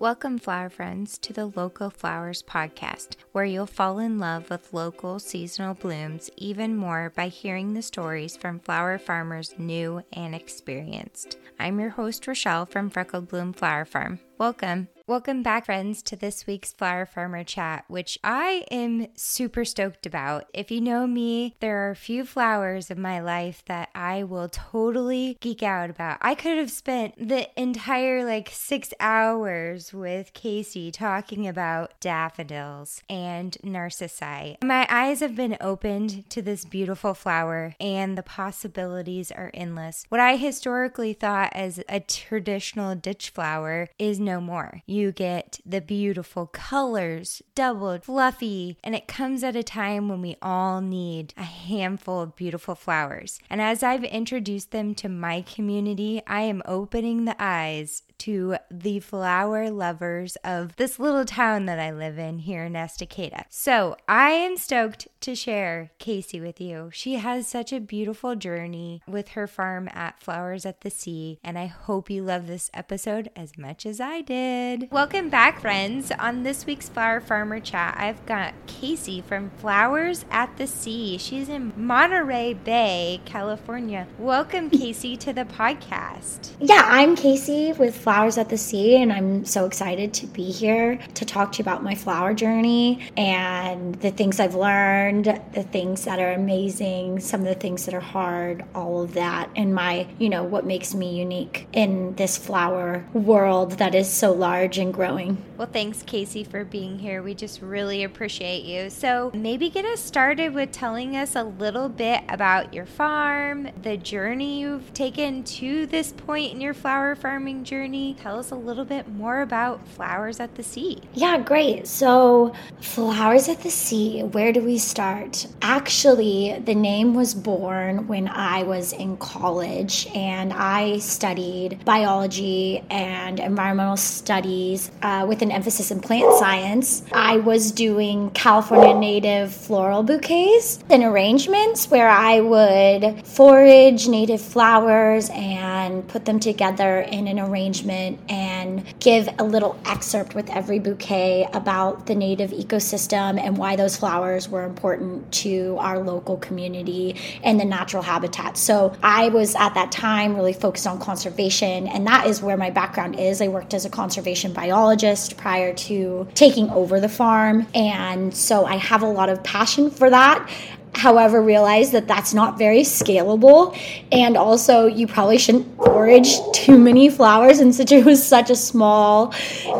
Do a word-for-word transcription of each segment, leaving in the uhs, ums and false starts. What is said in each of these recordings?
Welcome, flower friends, to the Local Flowers Podcast, where you'll fall in love with local seasonal blooms even more by hearing the stories from flower farmers new and experienced. I'm your host, Rochelle, from Freckled Bloom Flower Farm. Welcome. Welcome back, friends, to this week's Flower Farmer Chat, which I am super stoked about. If you know me, there are a few flowers in my life that I will totally geek out about. I could have spent the entire, like, six hours with Kaysea talking about daffodils and narcissi. My eyes have been opened to this beautiful flower, and the possibilities are endless. What I historically thought as a traditional ditch flower is no more. You You get the beautiful colors, doubled, fluffy, and it comes at a time when we all need a handful of beautiful flowers. And as I've introduced them to my community, I am opening the eyes to the flower lovers of this little town that I live in here in Estacada. So I am stoked to share Kaysea with you. She has such a beautiful journey with her farm at Flowers at the Sea, and I hope you love this episode as much as I did. Welcome back, friends. On this week's Flower Farmer Chat, I've got Kaysea from Flowers at the Sea. She's in Monterey Bay, California. Welcome, Kaysea, to the podcast. Yeah, I'm Kaysea with Flowers. Flowers at the Sea, and I'm so excited to be here to talk to you about my flower journey and the things I've learned, the things that are amazing, some of the things that are hard, all of that, and my, you know, what makes me unique in this flower world that is so large and growing. Well, thanks, Kaysea, for being here. We just really appreciate you. So maybe get us started with telling us a little bit about your farm, the journey you've taken to this point in your flower farming journey. Tell us a little bit more about Flowers at the Sea. Yeah, great. So Flowers at the Sea, where do we start? Actually, the name was born when I was in college, and I studied biology and environmental studies uh, with an emphasis in plant science. I was doing California native floral bouquets and arrangements where I would forage native flowers and put them together in an arrangement and give a little excerpt with every bouquet about the native ecosystem and why those flowers were important to our local community and the natural habitat. So I was at that time really focused on conservation, and that is where my background is. I worked as a conservation biologist prior to taking over the farm, and so I have a lot of passion for that. However, realize that that's not very scalable, and also you probably shouldn't forage too many flowers, and since it was such a small,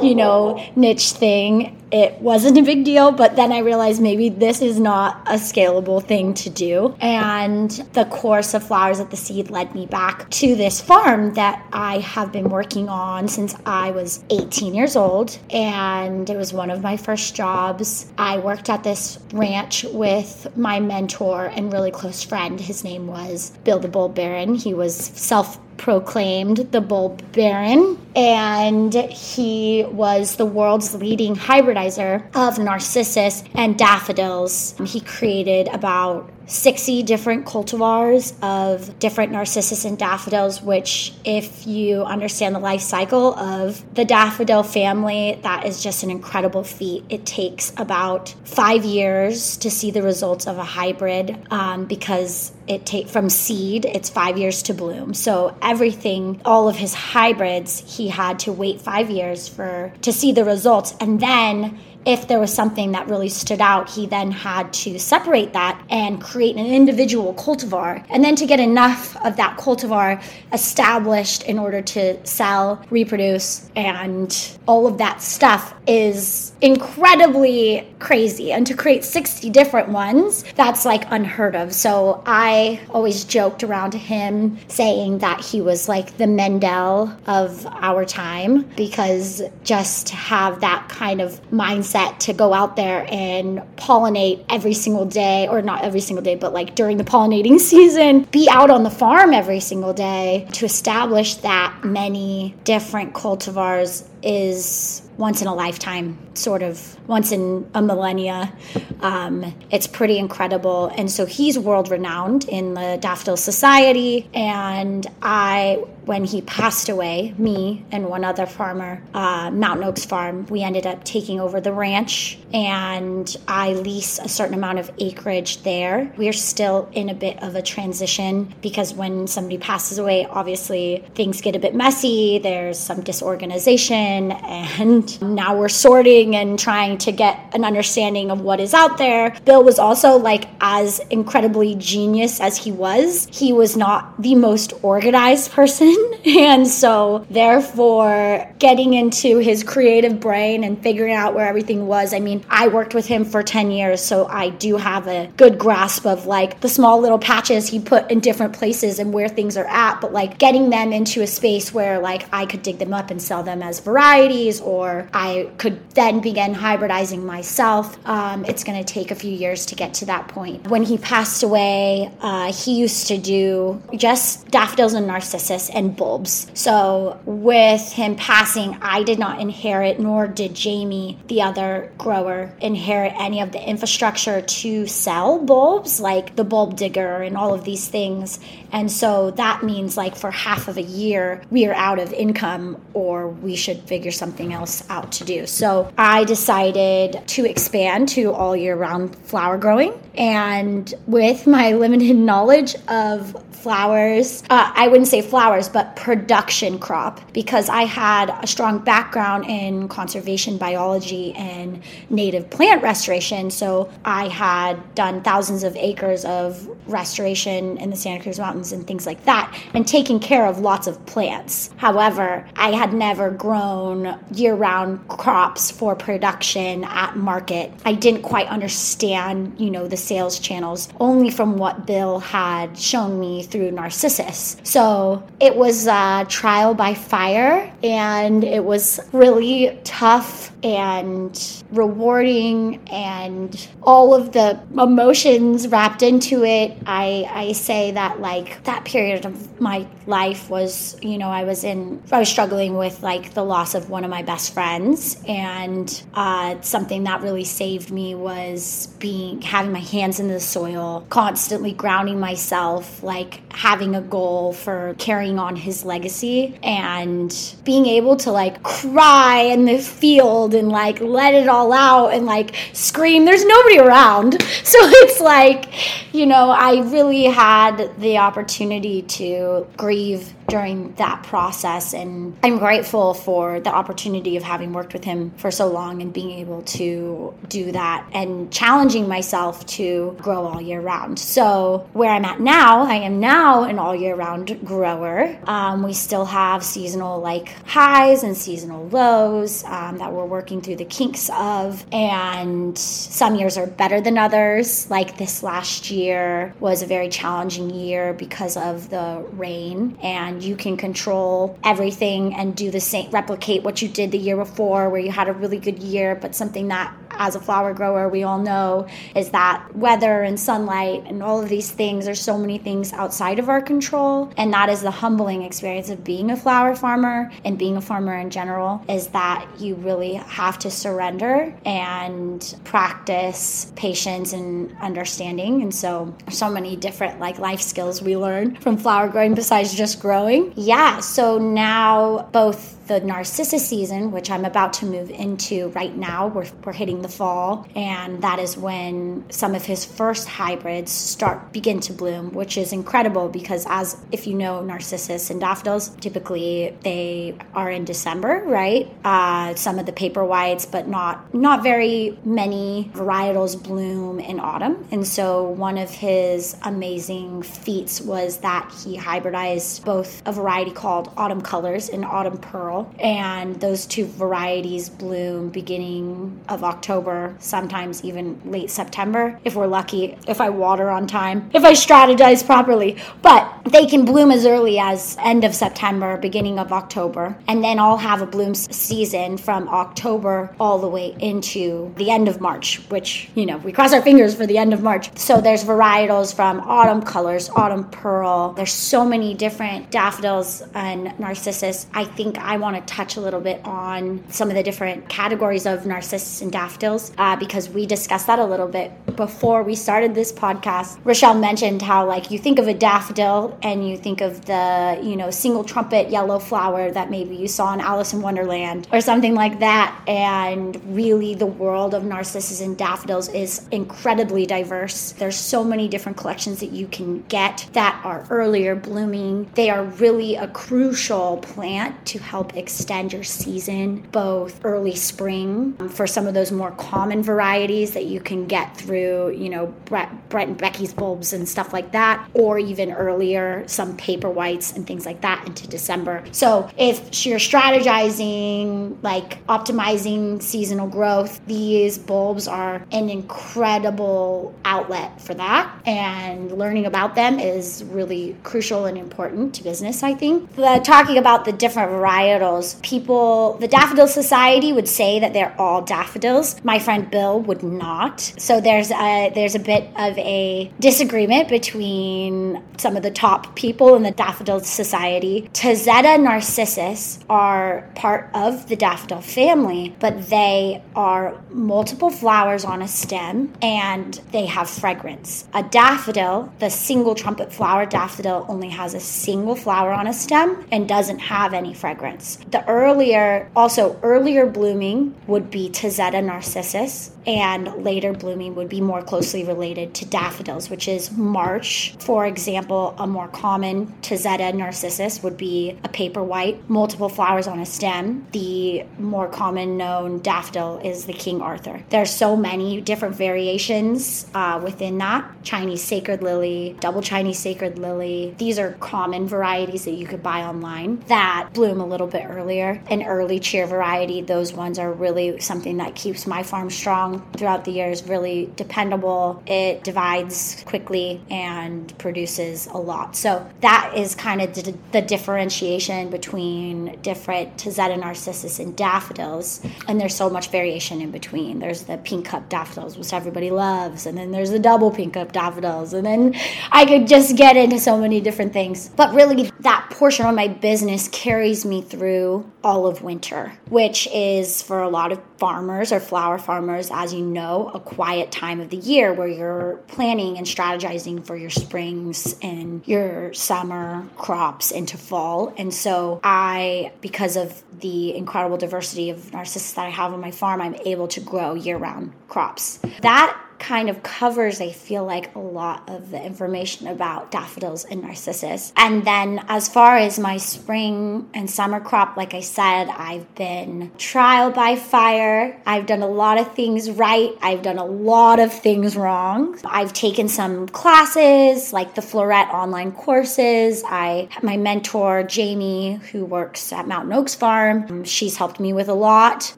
you know, niche thing, it wasn't a big deal. But then I realized maybe this is not a scalable thing to do, and the course of Flowers at the Sea led me back to this farm that I have been working on since I was eighteen years old, and it was one of my first jobs. I worked at this ranch with my mentor and really close friend. His name was Bill the Bull Baron. He was self proclaimed the Bull Baron, and he was the world's leading hybridizer of narcissus and daffodils. He created about sixty different cultivars of different narcissus and daffodils, which, if you understand the life cycle of the daffodil family, that is just an incredible feat. It takes about five years to see the results of a hybrid um, because it take from seed, it's five years to bloom. So everything, all of his hybrids, he had to wait five years for to see the results. And then if there was something that really stood out, he then had to separate that and create an individual cultivar. And then to get enough of that cultivar established in order to sell, reproduce, and all of that stuff is incredibly crazy. And to create sixty different ones, that's like unheard of. So I always joked around to him saying that he was like the Mendel of our time, because just to have that kind of mindset to go out there and pollinate every single day, or not every single day, but like during the pollinating season, be out on the farm every single day to establish that many different cultivars is once in a lifetime, sort of once in a millennia. Um, it's pretty incredible. And so he's world renowned in the Daffodil Society. And I, when he passed away, me and one other farmer, uh, Mountain Oaks Farm, we ended up taking over the ranch, and I lease a certain amount of acreage there. We're still in a bit of a transition because when somebody passes away, obviously things get a bit messy. There's some disorganization, and now we're sorting and trying to get an understanding of what is out there. Bill was also, like, as incredibly genius as he was, he was not the most organized person. And so therefore getting into his creative brain and figuring out where everything was, I mean, I worked with him for ten years, so I do have a good grasp of, like, the small little patches he put in different places and where things are at, but, like, getting them into a space where, like, I could dig them up and sell them as varieties, or I could then begin hybridizing myself. Um, it's going to take a few years to get to that point. When he passed away, uh, he used to do just daffodils and narcissus and bulbs. So with him passing, I did not inherit, nor did Jamie, the other grower, inherit any of the infrastructure to sell bulbs, like the bulb digger and all of these things. And so that means, like, for half of a year, we are out of income, or we should figure something else out to do. So I decided to expand to all year round flower growing. And with my limited knowledge of flowers, uh, I wouldn't say flowers, but production crop, because I had a strong background in conservation biology and native plant restoration. So I had done thousands of acres of restoration in the Santa Cruz Mountains and things like that, and taking care of lots of plants. However, I had never grown year-round crops for production at market. I didn't quite understand, you know, the sales channels, only from what Bill had shown me through Narcissus. So it was a trial by fire, and it was really tough and rewarding, and all of the emotions wrapped into it. I, I say that, like, that period of my life was, you know, I was in, I was struggling with, like, the loss of one of my best friends, and uh, something that really saved me was being, having my hands in the soil, constantly grounding myself, like, having a goal for carrying on his legacy, and being able to, like, cry in the field and, like, let it all out and, like, scream. There's nobody around. So it's like, you know, I really had the opportunity to grieve during that process, and I'm grateful for the opportunity of having worked with him for so long and being able to do that and challenging myself to grow all year round. So where I'm at now, I am now an all year round grower. Um, we still have seasonal, like, highs and seasonal lows um, that we're working through the kinks of, and some years are better than others. Like, this last year was a very challenging year because of the rain, and you can control everything and do the same, replicate what you did the year before, where you had a really good year. But something that, as a flower grower, we all know is that weather and sunlight and all of these things, there's so many things outside of our control. And that is the humbling experience of being a flower farmer and being a farmer in general, is that you really have to surrender and practice patience and understanding. And so, so many different, like, life skills we learn from flower growing besides just growing. Yeah, so now both the narcissus season, which I'm about to move into right now, we're, we're hitting the fall, and that is when some of his first hybrids start begin to bloom, which is incredible because, as if you know, narcissus and daffodils, typically they are in December, right? Uh, some of the paper whites, but not not very many varietals bloom in autumn. And so one of his amazing feats was that he hybridized both a variety called Autumn Colors and Autumn Pearl. And those two varieties bloom beginning of October, sometimes even late September, if we're lucky, if I water on time, if I strategize properly. But They can bloom as early as end of September, beginning of October, and then I'll have a bloom season from October all the way into the end of March, which, you know, we cross our fingers for the end of March. So there's varietals from Autumn Colors, Autumn Pearl. There's so many different daffodils and narcissus. I think I want to touch a little bit on some of the different categories of narcissus and daffodils uh, because we discussed that a little bit before we started this podcast. Rochelle mentioned how, like, you think of a daffodil and you think of the, you know, single trumpet yellow flower that maybe you saw in Alice in Wonderland or something like that. And really the world of narcissus and daffodils is incredibly diverse. There's so many different collections that you can get that are earlier blooming. They are really a crucial plant to help extend your season, both early spring for some of those more common varieties that you can get through, you know, Brett, Brett and Becky's bulbs and stuff like that, or even earlier some paper whites and things like that into December. So if you're strategizing, like optimizing seasonal growth, these bulbs are an incredible outlet for that. And learning about them is really crucial and important to business, I think. The, talking about the different varietals, people, the Daffodil Society would say that they're all daffodils. My friend Bill would not. So there's a, there's a bit of a disagreement between some of the top people in the Daffodil Society. Tazetta narcissus are part of the daffodil family, but they are multiple flowers on a stem and they have fragrance. A daffodil, the single trumpet flower daffodil, only has a single flower on a stem and doesn't have any fragrance. The earlier, also earlier blooming would be Tazetta narcissus, and later blooming would be more closely related to daffodils, which is March. For example, a more common Tazetta narcissus would be a paper white, multiple flowers on a stem. The more common known daffodil is the King Arthur. There are so many different variations uh, within that. Chinese sacred lily, double Chinese sacred lily. These are common varieties that you could buy online that bloom a little bit earlier. An early cheer variety, those ones are really something that keeps my farm strong throughout the years, really dependable. It divides quickly and produces a lot. So that is kind of d- the differentiation between different Tazetta narcissus and daffodils. And there's so much variation in between. There's the pink cup daffodils, which everybody loves. And then there's the double pink cup daffodils. And then I could just get into so many different things. But really that portion of my business carries me through all of winter, which is for a lot of farmers or flower farmers, as you know, a quiet time of the year where you're planning and strategizing for your springs and your summer crops into fall. And so I, because of the incredible diversity of narcissus that I have on my farm, I'm able to grow year-round crops. That kind of covers, I feel like, a lot of the information about daffodils and narcissus. And then as far as my spring and summer crop, like I said, I've been trial by fire. I've done a lot of things right. I've done a lot of things wrong. I've taken some classes, like the Florette online courses. I, my mentor, Jamie, who works at Mountain Oaks Farm, she's helped me with a lot.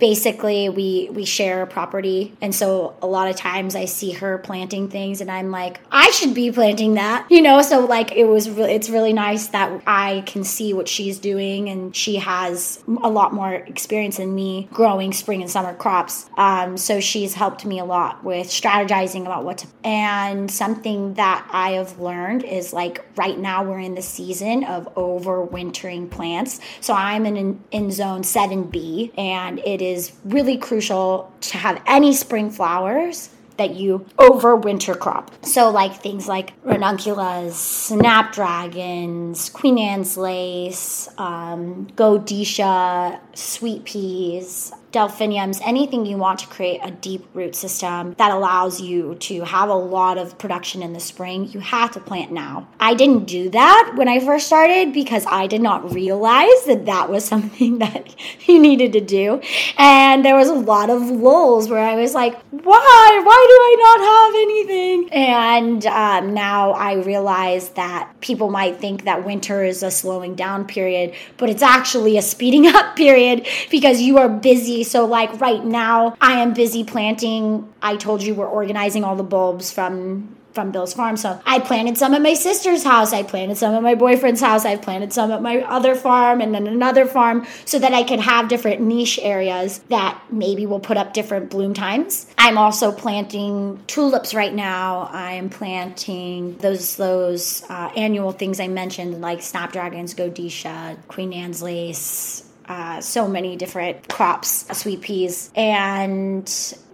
Basically, we, we share a property. And so a lot of times I see her planting things and I'm like, I should be planting that, you know. So like it was re- it's really nice that I can see what she's doing, and she has a lot more experience than me growing spring and summer crops, um, so she's helped me a lot with strategizing about what to. And something that I have learned is, like, right now we're in the season of overwintering plants, so I'm in, in zone seven B, and it is really crucial to have any spring flowers that you overwinter crop. So like things like ranunculus, snapdragons, Queen Anne's lace, um, Godetia, sweet peas, delphiniums, anything you want to create a deep root system that allows you to have a lot of production in the spring, you have to plant now. I didn't do that when I first started because I did not realize that that was something that you needed to do. And there was a lot of lulls where I was like, why? Why do I not have anything? And um, now I realize that people might think that winter is a slowing down period, but it's actually a speeding up period because you are busy busy. So like right now I am busy planting. I told you we're organizing all the bulbs from from Bill's farm. So I planted some at my sister's house. I planted some at my boyfriend's house. I planted some at my other farm and then another farm so that I could have different niche areas that maybe will put up different bloom times. I'm also planting tulips right now. I'm planting those those uh, annual things I mentioned, like snapdragons, Godetia, Queen Anne's lace, Uh, so many different crops, sweet peas. And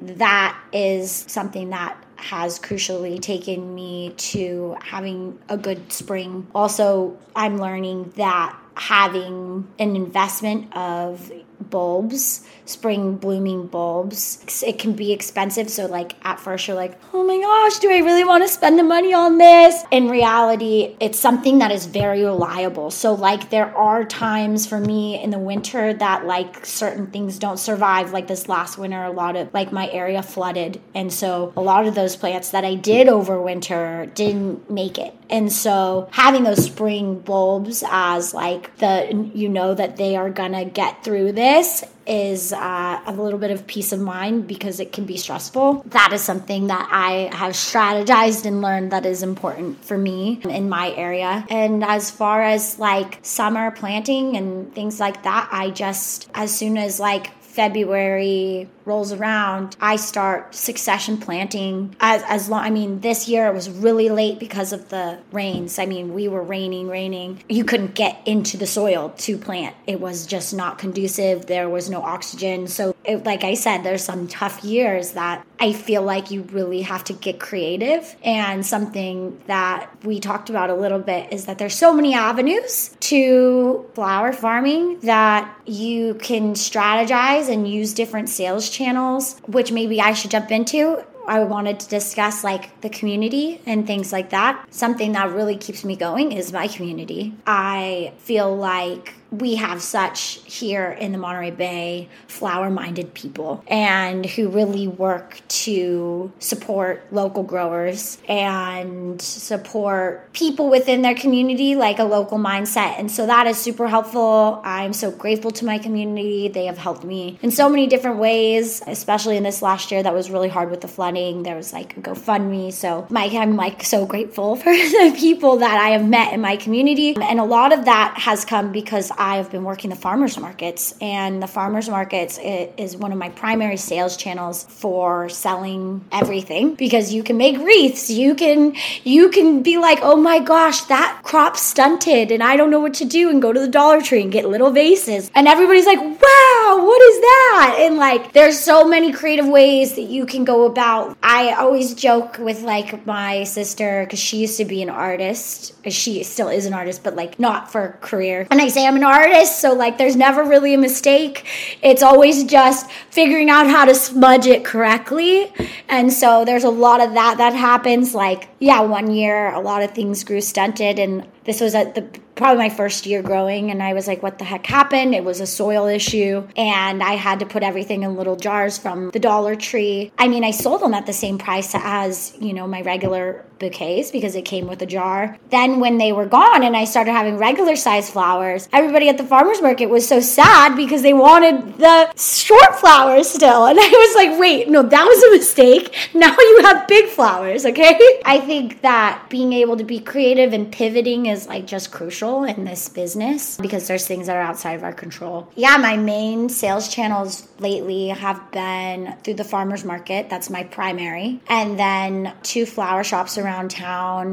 that is something that has crucially taken me to having a good spring. Also, I'm learning that having an investment of bulbs, spring blooming bulbs, it can be expensive. So like at first you're like, oh my gosh, do I really want to spend the money on this? In reality, it's something that is very reliable. So like there are times for me in the winter that like certain things don't survive. Like this last winter, a lot of like my area flooded. And so a lot of those plants that I did overwinter didn't make it. And so having those spring bulbs as like the, you know, that they are going to get through this. This is uh, a little bit of peace of mind because it can be stressful. That is something that I have strategized and learned that is important for me in my area. And as far as like summer planting and things like that, I just, as soon as like February rolls around, I start succession planting. As as long, I mean, this year it was really late because of the rains. I mean, we were raining, raining. You couldn't get into the soil to plant. It was just not conducive. There was no oxygen. So it, like I said, there's some tough years that I feel like you really have to get creative. And something that we talked about a little bit is that there's so many avenues to flower farming that you can strategize and use different sales channels, which maybe I should jump into. I wanted to discuss like the community and things like that. Something that really keeps me going is my community. I feel like we have such here in the Monterey Bay flower-minded people and who really work to support local growers and support people within their community, like a local mindset. And so that is super helpful. I'm so grateful to my community. They have helped me in so many different ways, especially in this last year that was really hard with the flooding. There was like a GoFundMe. So Mike, I'm like so grateful for the people that I have met in my community. And a lot of that has come because I have been working the farmers markets, and the farmers markets is one of my primary sales channels for selling everything, because you can make wreaths. You can, you can be like, oh my gosh, that crop stunted and I don't know what to do, and go to the Dollar Tree and get little vases. And everybody's like, wow, what is that? And like, there's so many creative ways that you can go about. I always joke with like my sister, because she used to be an artist. She still is an artist, but like not for career. And I say I'm an artist, so like there's never really a mistake. It's always just figuring out how to smudge it correctly. And so there's a lot of that that happens. Like, yeah, one year a lot of things grew stunted, and this was at the probably my first year growing, and I was like, what the heck happened? It was a soil issue, and I had to put everything in little jars from the Dollar Tree. I mean, I sold them at the same price as, you know, my regular bouquets because it came with a jar. Then when they were gone and I started having regular size flowers, everybody at the farmer's market was so sad because they wanted the short flowers still. And I was like, wait, no, that was a mistake. Now you have big flowers, okay? I think that being able to be creative and pivoting is like just crucial in this business, because there's things that are outside of our control. Yeah, my main sales channels lately have been through the farmers market. That's my primary. And then two flower shops around town.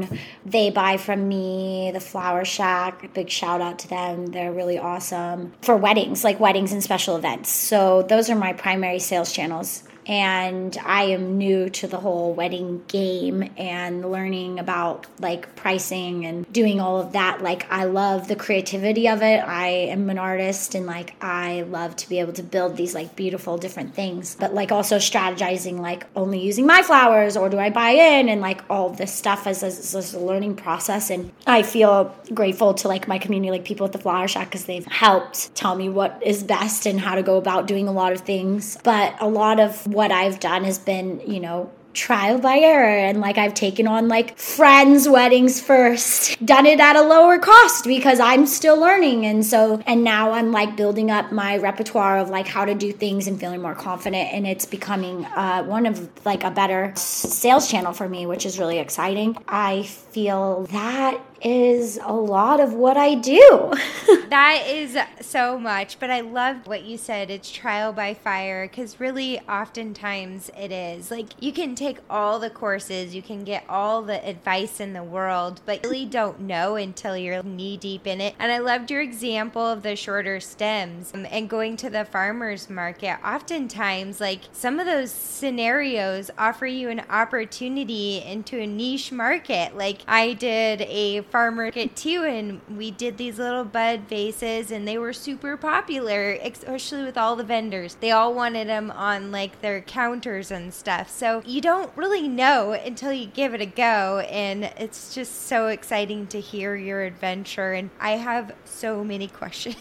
They buy from me, The Flower Shack. Big shout out to them. They're really awesome for weddings, like weddings and special events. So those are my primary sales channels. And I am new to the whole wedding game and learning about like pricing and doing all of that. Like, I love the creativity of it. I am an artist, and like I love to be able to build these like beautiful different things, but like also strategizing, like only using my flowers, or do I buy in, and like all this stuff is, is, is a learning process. And I feel grateful to like my community, like people at the Flower Shack, because they've helped tell me what is best and how to go about doing a lot of things. But a lot of what I've done has been, you know, trial by error. And like I've taken on like friends' weddings first, done it at a lower cost because I'm still learning. And so, and now I'm like building up my repertoire of like how to do things and feeling more confident. And it's becoming uh, one of like a better sales channel for me, which is really exciting. I feel that is a lot of what I do. That is so much, but I love what you said. It's trial by fire, because really oftentimes it is. Like, you can take all the courses, you can get all the advice in the world, but you really don't know until you're knee deep in it. And I loved your example of the shorter stems um, and going to the farmer's market. Oftentimes, like, some of those scenarios offer you an opportunity into a niche market. Like, I did a farm market too, and we did these little bud vases, and they were super popular, especially with all the vendors. They all wanted them on like their counters and stuff. So you don't really know until you give it a go, and it's just so exciting to hear your adventure. And I have so many questions.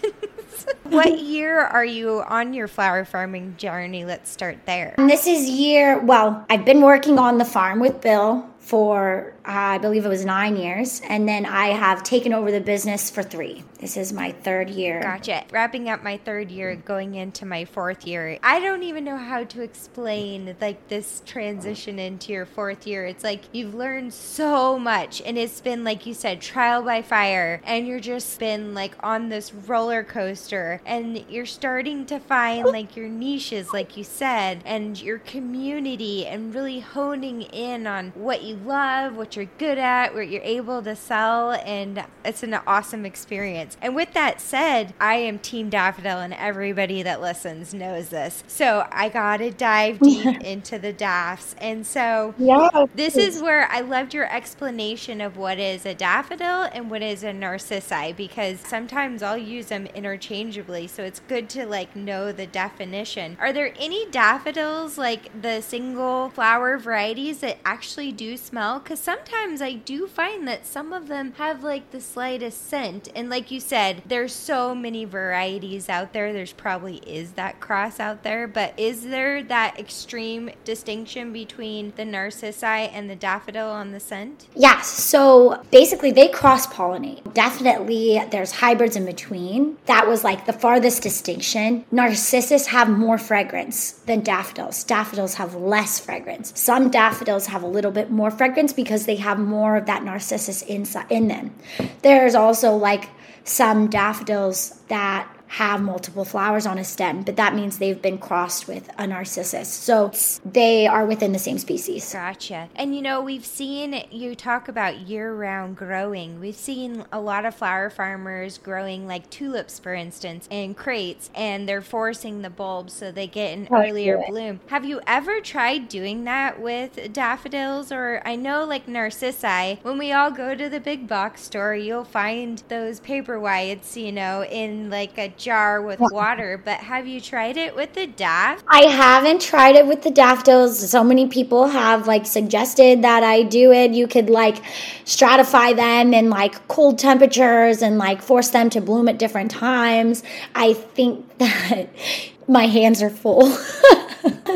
What year are you on your flower farming journey? Let's start there. And this is year, well, I've been working on the farm with Bill for, uh, I believe it was nine years. And then I have taken over the business for three. This is my third year. Gotcha. Wrapping up my third year, going into my fourth year. I don't even know how to explain like this transition into your fourth year. It's like you've learned so much, and it's been, like you said, trial by fire. And you're just been like on this roller coaster, and you're starting to find like your niches, like you said, and your community, and really honing in on what you love, what you're good at, what you're able to sell, and it's an awesome experience. And with that said, I am Team Daffodil, and everybody that listens knows this. So I gotta dive deep yeah. into the daffs. And so yeah, this is where I loved your explanation of what is a daffodil and what is a narcissi, because sometimes I'll use them interchangeably, so it's good to like know the definition. Are there any daffodils, like the single flower varieties, that actually do smell? Because sometimes I do find that some of them have like the slightest scent, and like you said, there's so many varieties out there, there's probably is that cross out there, but is there that extreme distinction between the narcissi and the daffodil on the scent? Yeah, so basically they cross-pollinate. Definitely there's hybrids in between. That was like the farthest distinction. Narcissus have more fragrance than daffodils. Daffodils have less fragrance. Some daffodils have a little bit more more fragrance because they have more of that narcissus inside in them. There's also like some daffodils that have multiple flowers on a stem, but that means they've been crossed with a narcissus. So they are within the same species. Gotcha. And you know, we've seen you talk about year-round growing. We've seen a lot of flower farmers growing like tulips, for instance, in crates, and they're forcing the bulbs so they get an Let's earlier bloom. Have you ever tried doing that with daffodils? Or I know like narcissi, when we all go to the big box store, you'll find those paper whites, you know, in like a jar with water, but have you tried it with the daff? I haven't tried it with the daffodils. So many people have like suggested that I do it. You could like stratify them in like cold temperatures and like force them to bloom at different times. I think that my hands are full.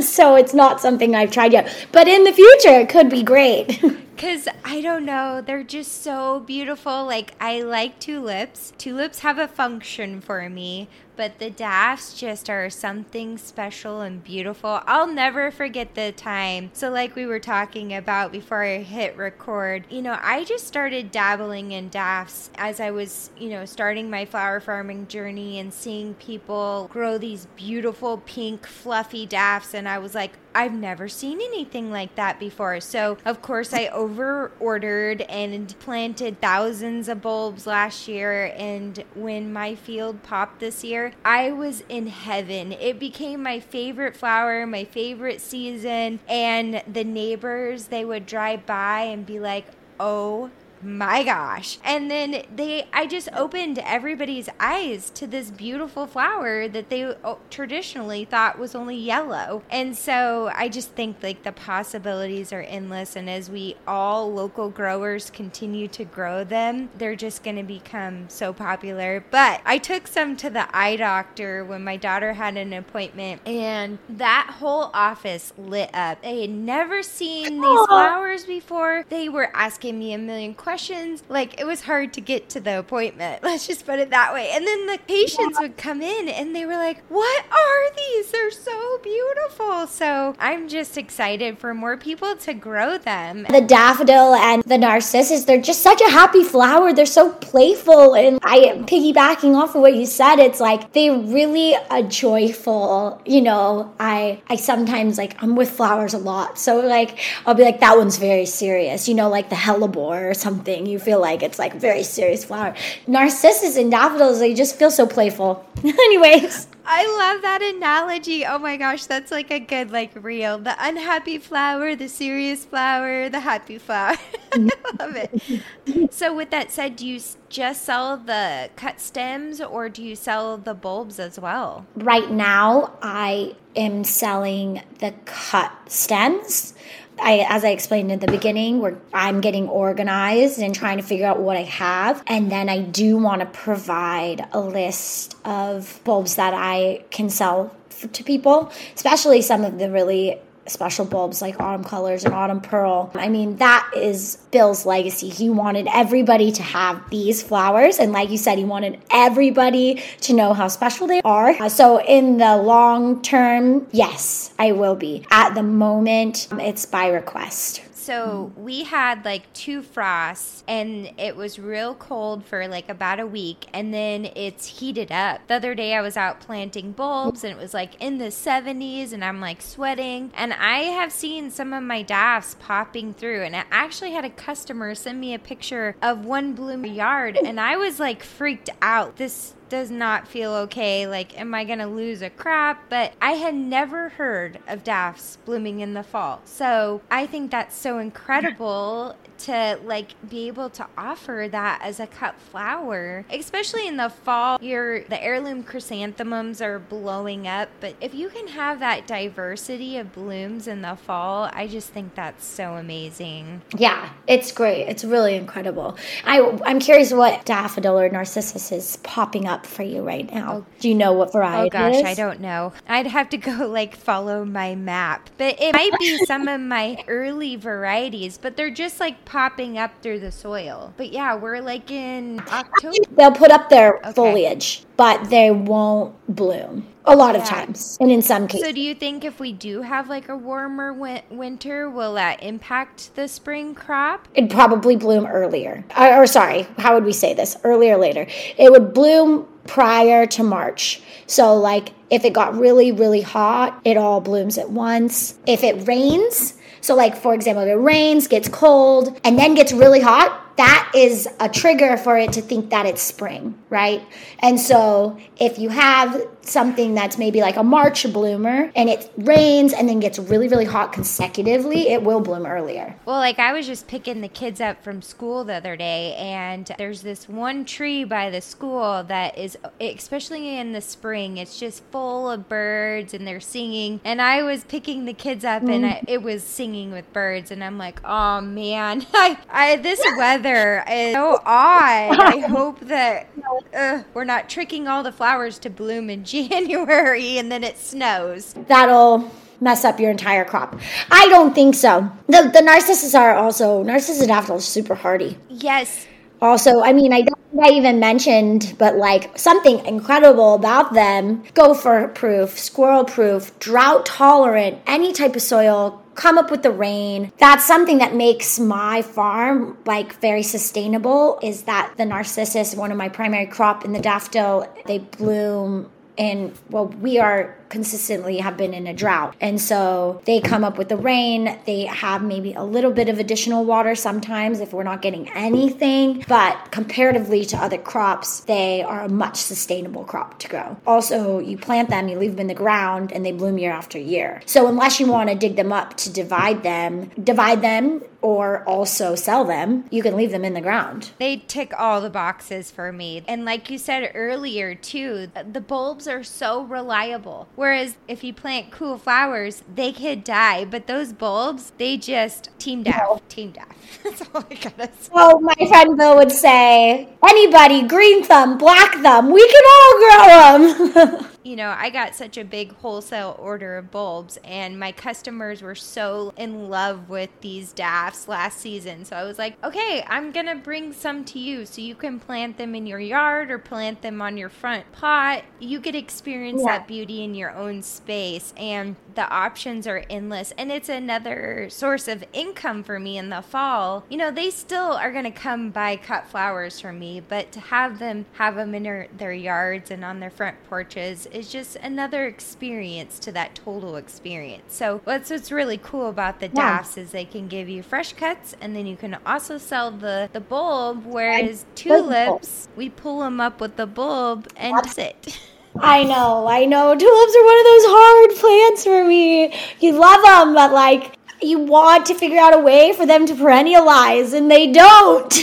So it's not something I've tried yet, but in the future it could be great. Because, I don't know, they're just so beautiful. Like, I like tulips. Tulips have a function for me. But the daffs just are something special and beautiful. I'll never forget the time. So like we were talking about before I hit record, you know, I just started dabbling in daffs as I was, you know, starting my flower farming journey and seeing people grow these beautiful pink fluffy daffs. And I was like, I've never seen anything like that before. So of course I over ordered and planted thousands of bulbs last year. And when my field popped this year, I was in heaven. It became my favorite flower, my favorite season. And the neighbors, they would drive by and be like, oh my gosh. And then they, I just opened everybody's eyes to this beautiful flower that they traditionally thought was only yellow. And so I just think like the possibilities are endless. And as we all local growers continue to grow them, they're just going to become so popular. But I took some to the eye doctor when my daughter had an appointment, and that whole office lit up. They had never seen these flowers before. They were asking me a million questions. Like, it was hard to get to the appointment. Let's just put it that way. And then the patients yeah. would come in and they were like, what are these? They're so beautiful. So I'm just excited for more people to grow them. The daffodil and the narcissus, they're just such a happy flower. They're so playful. And I am piggybacking off of what you said. It's like, they really are joyful. You know, I, I sometimes like, I'm with flowers a lot. So like, I'll be like, that one's very serious. You know, like the hellebore or something. You feel like it's like a very serious flower. Narcissus and daffodils, they just feel so playful. Anyways. I love that analogy. Oh my gosh, that's like a good like reel. The unhappy flower, the serious flower, the happy flower. I love it. So with that said, do you just sell the cut stems or do you sell the bulbs as well? Right now, I am selling the cut stems. I, as I explained in the beginning, where I'm getting organized and trying to figure out what I have. And then I do want to provide a list of bulbs that I can sell for, to people, especially some of the really special bulbs like Autumn Colors and Autumn Pearl. I mean, that is Bill's legacy. He wanted everybody to have these flowers. And like you said, he wanted everybody to know how special they are. Uh, so in the long term, yes, I will be. At the moment, it's by request. So we had like two frosts and it was real cold for like about a week and then it's heated up. The other day I was out planting bulbs and it was like in the seventies and I'm like sweating. And I have seen some of my dafts popping through, and I actually had a customer send me a picture of one bloom yard and I was like freaked out. This does not feel okay. Like, am I going to lose a crop? But I had never heard of dafts blooming in the fall. So I think that's so incredible to like be able to offer that as a cut flower, especially in the fall. Your the heirloom chrysanthemums are blowing up, but if you can have that diversity of blooms in the fall, I just think that's so amazing. Yeah, it's great. It's really incredible. I, I'm curious what daffodil or narcissus is popping up for you right now. Oh, do you know what variety oh gosh, it is? I don't know. I'd have to go like follow my map, but it might be some of my early varieties, but they're just like popping up through the soil. But yeah, we're like in October. They'll put up their okay. foliage, but they won't bloom a lot yeah. of times, and in some cases. So do you think if we do have like a warmer win- winter, will that impact the spring crop? It'd probably bloom earlier. Or, or sorry, how would we say this? Earlier, later. It would bloom prior to March. So like if it got really, really hot, it all blooms at once. If it rains, so like, for example, if it rains, gets cold, and then gets really hot, that is a trigger for it to think that it's spring, right? And so if you have something that's maybe like a March bloomer and it rains and then gets really, really hot consecutively, it will bloom earlier. Well, like I was just picking the kids up from school the other day, and there's this one tree by the school that is, especially in the spring, it's just full of birds and they're singing. And I was picking the kids up mm-hmm. and I, it was singing with birds. And I'm like, oh man, I, I this weather is so odd. I hope that uh, we're not tricking all the flowers to bloom in January and then it snows. That'll mess up your entire crop. I don't think so. The, the narcissus are also, narcissus and daffodils are super hardy. Yes. Also, I mean, I don't think I even mentioned, but like something incredible about them, gopher-proof, squirrel-proof, drought-tolerant, any type of soil, come up with the rain. That's something that makes my farm like very sustainable, is that the narcissus, one of my primary crop, and the daffodil, they bloom in, well, we are consistently have been in a drought. And so they come up with the rain. They have maybe a little bit of additional water sometimes if we're not getting anything. But comparatively to other crops, they are a much sustainable crop to grow. Also, you plant them, you leave them in the ground, and they bloom year after year. So unless you want to dig them up to divide them, divide them or also sell them, you can leave them in the ground. They tick all the boxes for me. And like you said earlier, too, the bulbs are so reliable. Whereas if you plant cool flowers, they could die. But those bulbs, they just teamed no. out. Teamed out. That's all I gotta say. Well, my friend Bill would say, anybody, green thumb, black thumb, we can all grow them. You know, I got such a big wholesale order of bulbs, and my customers were so in love with these dafts last season. So I was like, okay, I'm going to bring some to you so you can plant them in your yard or plant them on your front pot. You could experience yeah. that beauty in your own space, and the options are endless. And it's another source of income for me in the fall. You know, they still are going to come buy cut flowers from me, but to have them have them in their, their yards and on their front porches is just another experience to that total experience. So that's what's really cool about the dafts yeah. is they can give you fresh cuts, and then you can also sell the, the bulb, whereas I tulips, we pull them up with the bulb and that's it. I know, I know. Tulips are one of those hard plants for me. You love them, but like, you want to figure out a way for them to perennialize, and they don't.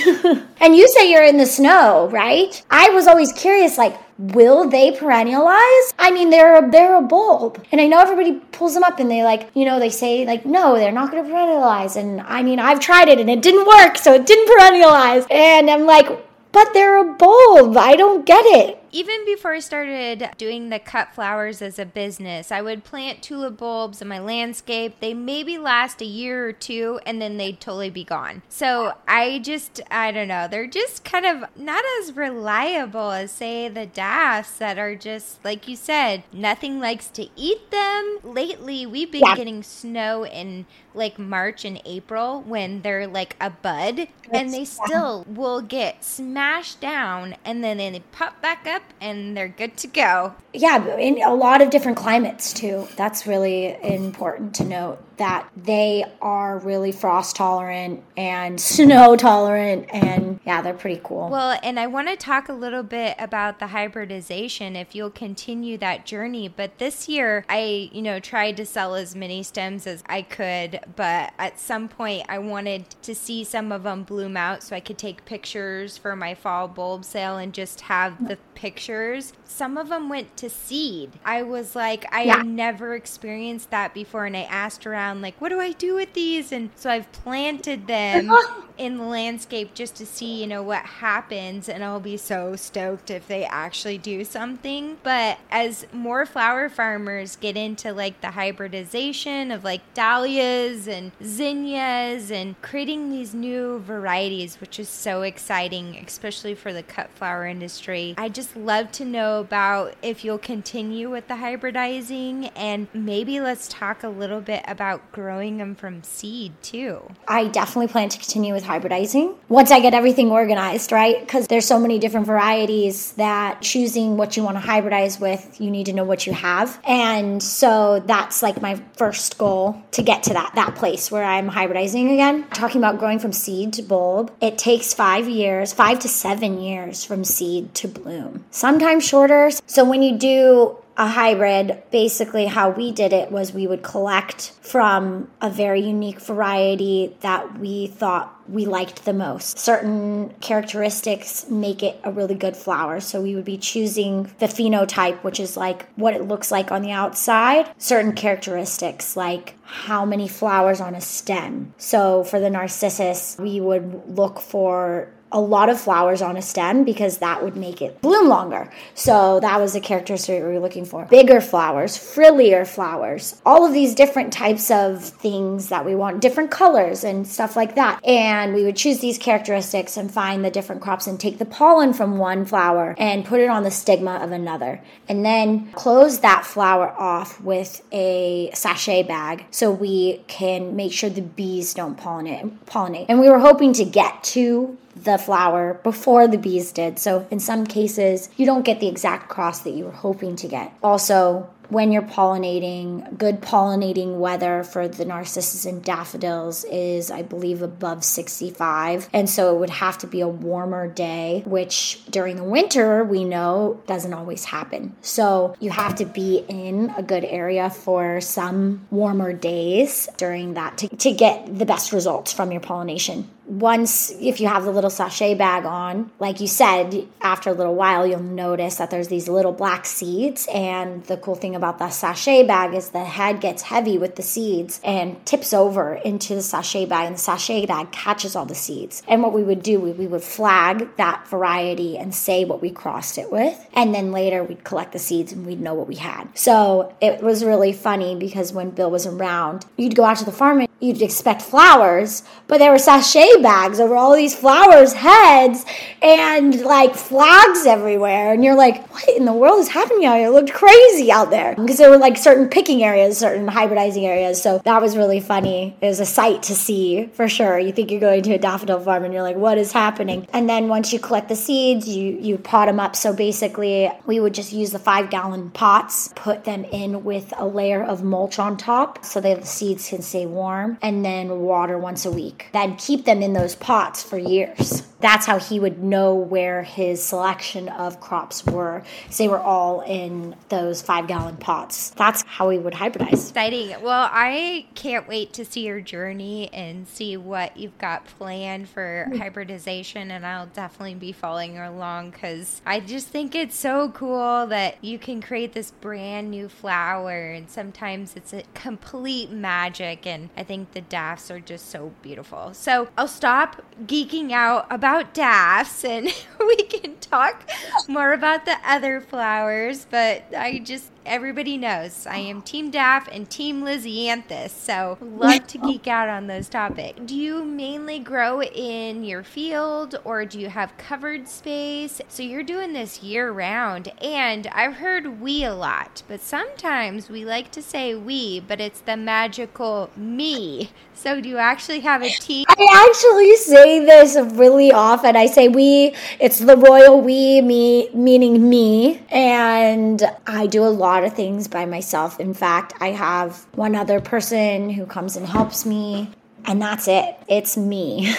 And you say you're in the snow, right? I was always curious, like, will they perennialize? I mean, they're a, they're a bulb. And I know everybody pulls them up and they like, you know, they say like, no, they're not going to perennialize. And I mean, I've tried it and it didn't work, so it didn't perennialize. And I'm like, but they're a bulb. I don't get it. Even before I started doing the cut flowers as a business, I would plant tulip bulbs in my landscape. They maybe last a year or two, and then they'd totally be gone. So I just, I don't know, they're just kind of not as reliable as, say, the dafts that are just, like you said, nothing likes to eat them. Lately, we've been yeah. getting snow in like March and April when they're like a bud, it's, and they still yeah. will get smashed down, and then they pop back up, and they're good to go. Yeah, in a lot of different climates too. That's really important to note, that they are really frost tolerant and snow tolerant, and yeah, they're pretty cool. Well, and I want to talk a little bit about the hybridization if you'll continue that journey. But this year I, you know, tried to sell as many stems as I could, but at some point I wanted to see some of them bloom out so I could take pictures for my fall bulb sale and just have the pictures. Some of them went to seed. I was like, I yeah. had never experienced that before, and I asked around, like, what do I do with these? And so I've planted them in the landscape just to see, you know, what happens, and I'll be so stoked if they actually do something. But as more flower farmers get into like the hybridization of like dahlias and zinnias and creating these new varieties, which is so exciting, especially for the cut flower industry, I just love to know about if you'll continue with the hybridizing, and maybe let's talk a little bit about growing them from seed too. I definitely plan to continue with hybridizing once I get everything organized, right? Because there's so many different varieties that choosing what you want to hybridize with, you need to know what you have. And so that's like my first goal, to get to that, that place where I'm hybridizing again. Talking about growing from seed to bulb, it takes five years, five to seven years from seed to bloom. Sometimes shorter. So when you do a hybrid, basically how we did it was we would collect from a very unique variety that we thought we liked the most. Certain characteristics make it a really good flower. So we would be choosing the phenotype, which is like what it looks like on the outside. Certain characteristics like how many flowers on a stem. So for the narcissus, we would look for a lot of flowers on a stem because that would make it bloom longer. So that was a characteristic we were looking for. Bigger flowers, frillier flowers, all of these different types of things that we want, different colors and stuff like that. And we would choose these characteristics and find the different crops and take the pollen from one flower and put it on the stigma of another. And then close that flower off with a sachet bag so we can make sure the bees don't pollinate. pollinate. And we were hoping to get to the flower before the bees did. So in some cases, you don't get the exact cross that you were hoping to get. Also, when you're pollinating, good pollinating weather for the narcissus and daffodils is, I believe, above sixty-five. And so it would have to be a warmer day, which during the winter, we know doesn't always happen. So you have to be in a good area for some warmer days during that to, to get the best results from your pollination. Once, if you have the little sachet bag on, like you said, after a little while, you'll notice that there's these little black seeds. And the cool thing about the sachet bag is the head gets heavy with the seeds and tips over into the sachet bag, and the sachet bag catches all the seeds. And what we would do, we, we would flag that variety and say what we crossed it with. And then later we'd collect the seeds and we'd know what we had. So it was really funny because when Bill was around, you'd go out to the farm and you'd expect flowers, but there were sachet bags over all these flowers' heads and like flags everywhere. And you're like, what in the world is happening out here? It looked crazy out there because there were like certain picking areas, certain hybridizing areas. So that was really funny. It was a sight to see for sure. You think you're going to a daffodil farm and you're like, what is happening? And then once you collect the seeds, you, you pot them up. So basically we would just use the five gallon pots, put them in with a layer of mulch on top so that the seeds can stay warm, and then water once a week. Then keep them in those pots for years. That's how he would know where his selection of crops were. So they were all in those five-gallon pots. That's how we would hybridize. Exciting. Well, I can't wait to see your journey and see what you've got planned for hybridization. And I'll definitely be following along because I just think it's so cool that you can create this brand new flower. And sometimes it's a complete magic. And I think the daffs are just so beautiful. So I'll stop geeking out about about daffs and we can talk more about the other flowers, but I just, everybody knows I am Team Daff and Team Lysianthus, so love to geek out on those topics. Do you mainly grow in your field or do you have covered space? So you're doing this year round, and I've heard we a lot, but sometimes we like to say we, but it's the magical me. So do you actually have a team? I actually say this really often. I say we, it's the royal we, me, meaning me, and I do a lot of things by myself. In fact, I have one other person who comes and helps me. And that's it. It's me.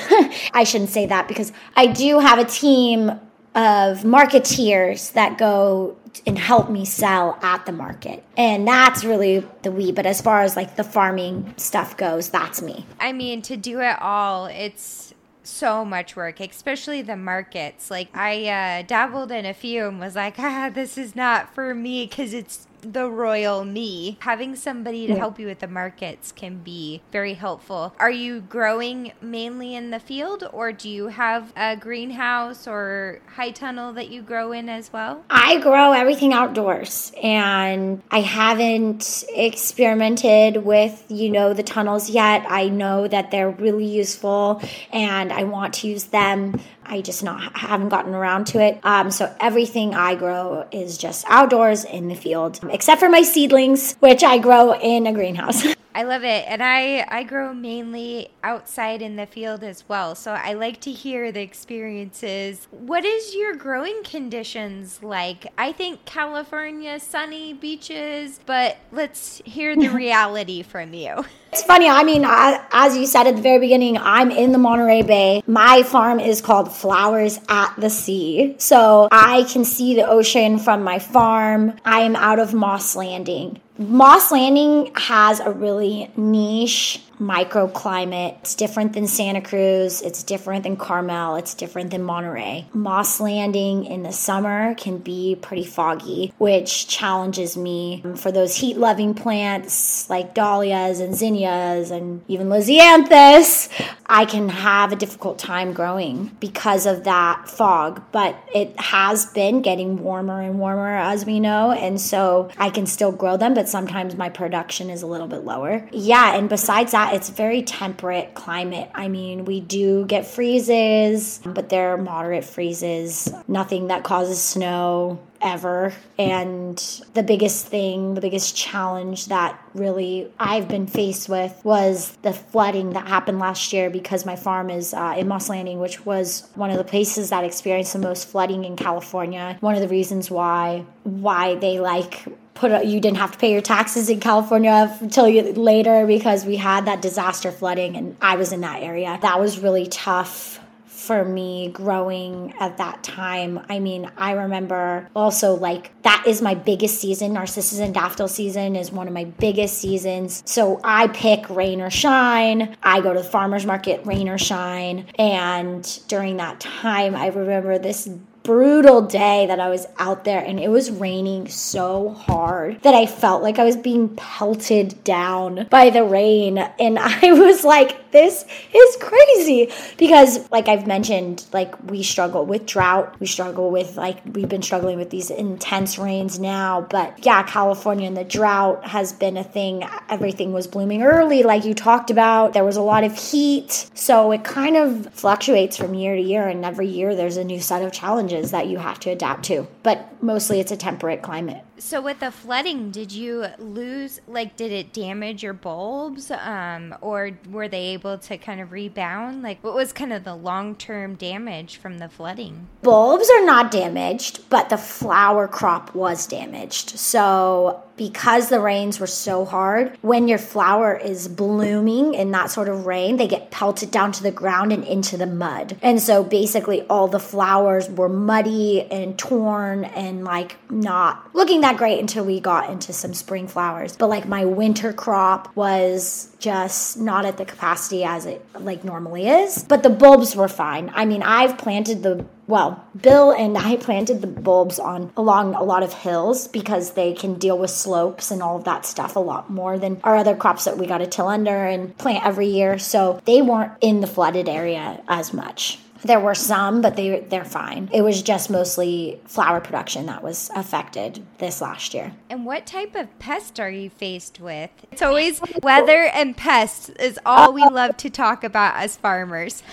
I shouldn't say that because I do have a team of marketeers that go and help me sell at the market. And that's really the we. But as far as like the farming stuff goes, that's me. I mean, to do it all, it's so much work, especially the markets. Like I uh, dabbled in a few and was like, ah, this is not for me because it's the royal me. Having somebody to yeah. help you with the markets can be very helpful. Are you growing mainly in the field, or do you have a greenhouse or high tunnel that you grow in as well? I grow everything outdoors, and I haven't experimented with, you know, the tunnels yet. I know that they're really useful and I want to use them. I just not haven't gotten around to it. Um, so everything I grow is just outdoors in the field, except for my seedlings, which I grow in a greenhouse. I love it. And I, I grow mainly outside in the field as well. So I like to hear the experiences. What is your growing conditions like? I think California, sunny beaches, but let's hear the reality from you. It's funny. I mean, I, as you said at the very beginning, I'm in the Monterey Bay. My farm is called Flowers at the Sea. So I can see the ocean from my farm. I am out of Moss Landing. Moss Landing has a really niche microclimate. It's different than Santa Cruz. It's different than Carmel. It's different than Monterey. Moss Landing in the summer can be pretty foggy, which challenges me. For those heat-loving plants like dahlias and zinnias and even lysianthus, I can have a difficult time growing because of that fog. But it has been getting warmer and warmer, as we know, and so I can still grow them, but sometimes my production is a little bit lower. Yeah, and besides that, it's very temperate climate. I mean, we do get freezes, but they're moderate freezes, nothing that causes snow ever. And the biggest thing, the biggest challenge that really I've been faced with was the flooding that happened last year because my farm is uh, in Moss Landing, which was one of the places that experienced the most flooding in California. One of the reasons why, why they like put a, you didn't have to pay your taxes in California until you, later because we had that disaster flooding and I was in that area. That was really tough for me growing at that time. I mean, I remember also like that is my biggest season. Narcissus and daffodil season is one of my biggest seasons. So I pick rain or shine. I go to the farmer's market, rain or shine. And during that time, I remember this brutal day that I was out there and it was raining so hard that I felt like I was being pelted down by the rain. And I was like, this is crazy, because like I've mentioned, like we struggle with drought. We struggle with like, we've been struggling with these intense rains now, but yeah, California and the drought has been a thing. Everything was blooming early. Like you talked about, there was a lot of heat. So it kind of fluctuates from year to year. And every year there's a new set of challenges that you have to adapt to, but mostly it's a temperate climate. So with the flooding, did you lose, like, did it damage your bulbs, um, or were they able to kind of rebound? Like, what was kind of the long-term damage from the flooding? Bulbs are not damaged, but the flower crop was damaged. So because the rains were so hard, when your flower is blooming in that sort of rain, they get pelted down to the ground and into the mud. And so basically all the flowers were muddy and torn and like not looking that great until we got into some spring flowers. But like my winter crop was just not at the capacity as it like normally is. But the bulbs were fine. I mean, I've planted the Well, Bill and I planted the bulbs on along a lot of hills because they can deal with slopes and all of that stuff a lot more than our other crops that we got to till under and plant every year. So they weren't in the flooded area as much. There were some, but they, they're fine. It was just mostly flower production that was affected this last year. And what type of pest are you faced with? It's always weather and pests is all we love to talk about as farmers.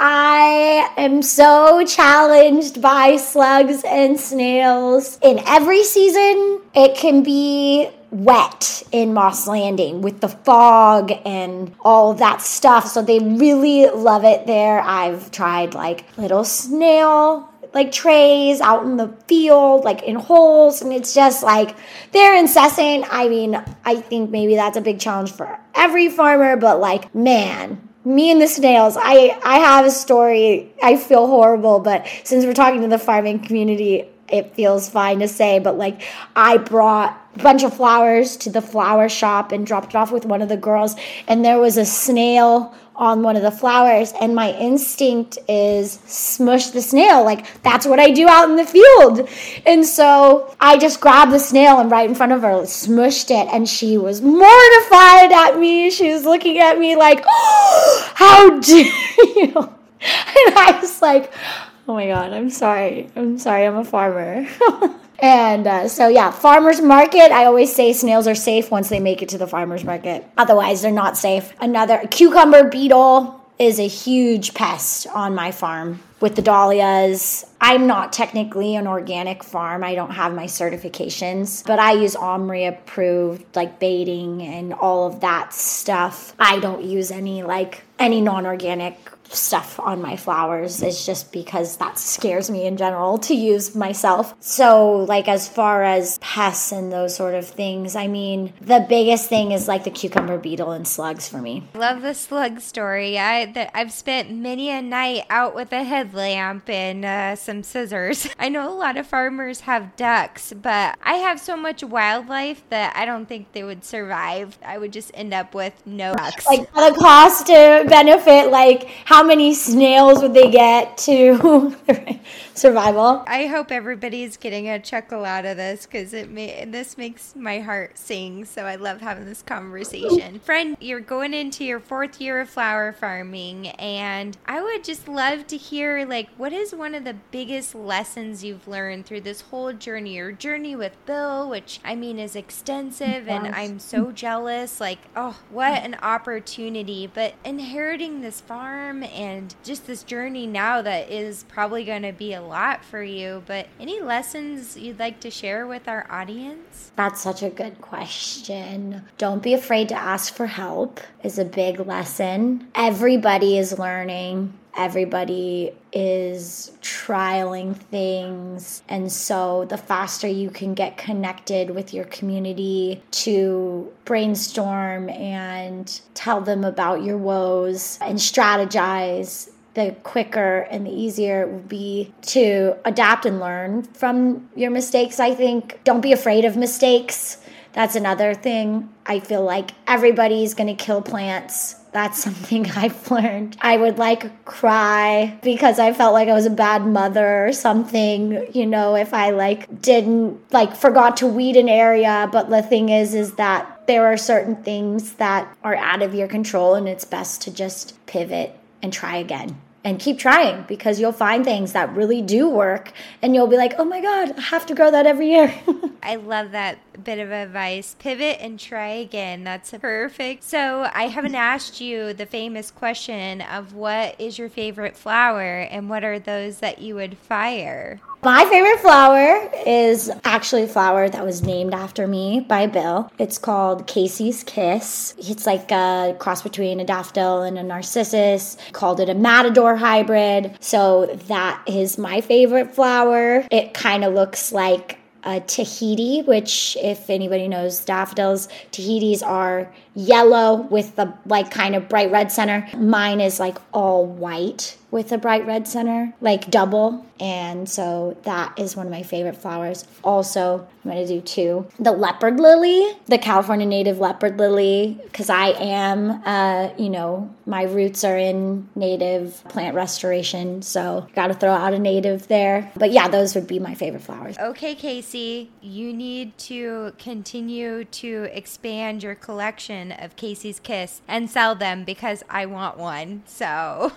I am so challenged by slugs and snails. In every season, it can be wet in Moss Landing with the fog and all that stuff. So they really love it there. I've tried like little snail like trays out in the field, like in holes. And it's just like, they're incessant. I mean, I think maybe that's a big challenge for every farmer, but like, man, me and the snails, I, I have a story. I feel horrible, but since we're talking to the farming community, it feels fine to say, but like I brought a bunch of flowers to the flower shop and dropped it off with one of the girls, and there was a snail on one of the flowers, and my instinct is smush the snail. Like that's what I do out in the field. And so I just grabbed the snail and right in front of her smushed it, and she was mortified at me. She was looking at me like, oh, how dare you? And I was like, oh my God, I'm sorry. I'm sorry, I'm a farmer. And uh, so, yeah, farmer's market, I always say snails are safe once they make it to the farmer's market. Otherwise, they're not safe. Another cucumber beetle is a huge pest on my farm with the dahlias. I'm not technically an organic farm. I don't have my certifications, but I use OMRI approved like baiting and all of that stuff. I don't use any like any non-organic stuff on my flowers. It's just because that scares me in general to use myself. So like as far as pests and those sort of things, I mean, the biggest thing is like the cucumber beetle and slugs for me. Love the slug story. I, the, I've spent many a night out with a headlamp and uh, some scissors. I know a lot of farmers have ducks, but I have so much wildlife that I don't think they would survive. I would just end up with no ducks. Like the cost to benefit, like how How many snails would they get to survival? I hope everybody's getting a chuckle out of this because it may, this makes my heart sing. So I love having this conversation. Friend, you're going into your fourth year of flower farming, and I would just love to hear, like, what is one of the biggest lessons you've learned through this whole journey? Your journey with Bill, which I mean is extensive, and I'm so jealous. Like, oh, what an opportunity! But inheriting this farm and just this journey now that is probably going to be a lot for you, but any lessons you'd like to share with our audience? That's such a good question. Don't be afraid to ask for help is a big lesson. Everybody is learning. everybody is trialing things. And so the faster you can get connected with your community to brainstorm and tell them about your woes and strategize, the quicker and the easier it will be to adapt and learn from your mistakes, I think. Don't be afraid of mistakes. That's another thing. I feel like everybody's going to kill plants. That's something I've learned. I would like cry because I felt like I was a bad mother or something, you know, if I like didn't like forgot to weed an area. But the thing is, is that there are certain things that are out of your control, and it's best to just pivot and try again. And keep trying, because you'll find things that really do work, and you'll be like, oh my God, I have to grow that every year. I love that bit of advice. Pivot and try again. That's perfect. So I haven't asked you the famous question of what is your favorite flower and what are those that you would fire? My favorite flower is actually a flower that was named after me by Bill. It's called Kaysea's Kiss. It's like a cross between a daffodil and a narcissus. Called it a matador hybrid. So that is my favorite flower. It kind of looks like a Tahiti, which if anybody knows daffodils, Tahitis are yellow with the like kind of bright red center. Mine is like all white with a bright red center, like double. And so that is one of my favorite flowers. Also, I'm going to do two. The leopard lily, the California native leopard lily, because I am, uh, you know, my roots are in native plant restoration. So got to throw out a native there. But yeah, those would be my favorite flowers. Okay, Kayse, you need to continue to expand your collection of Kaysea's Kiss and sell them, because I want one. So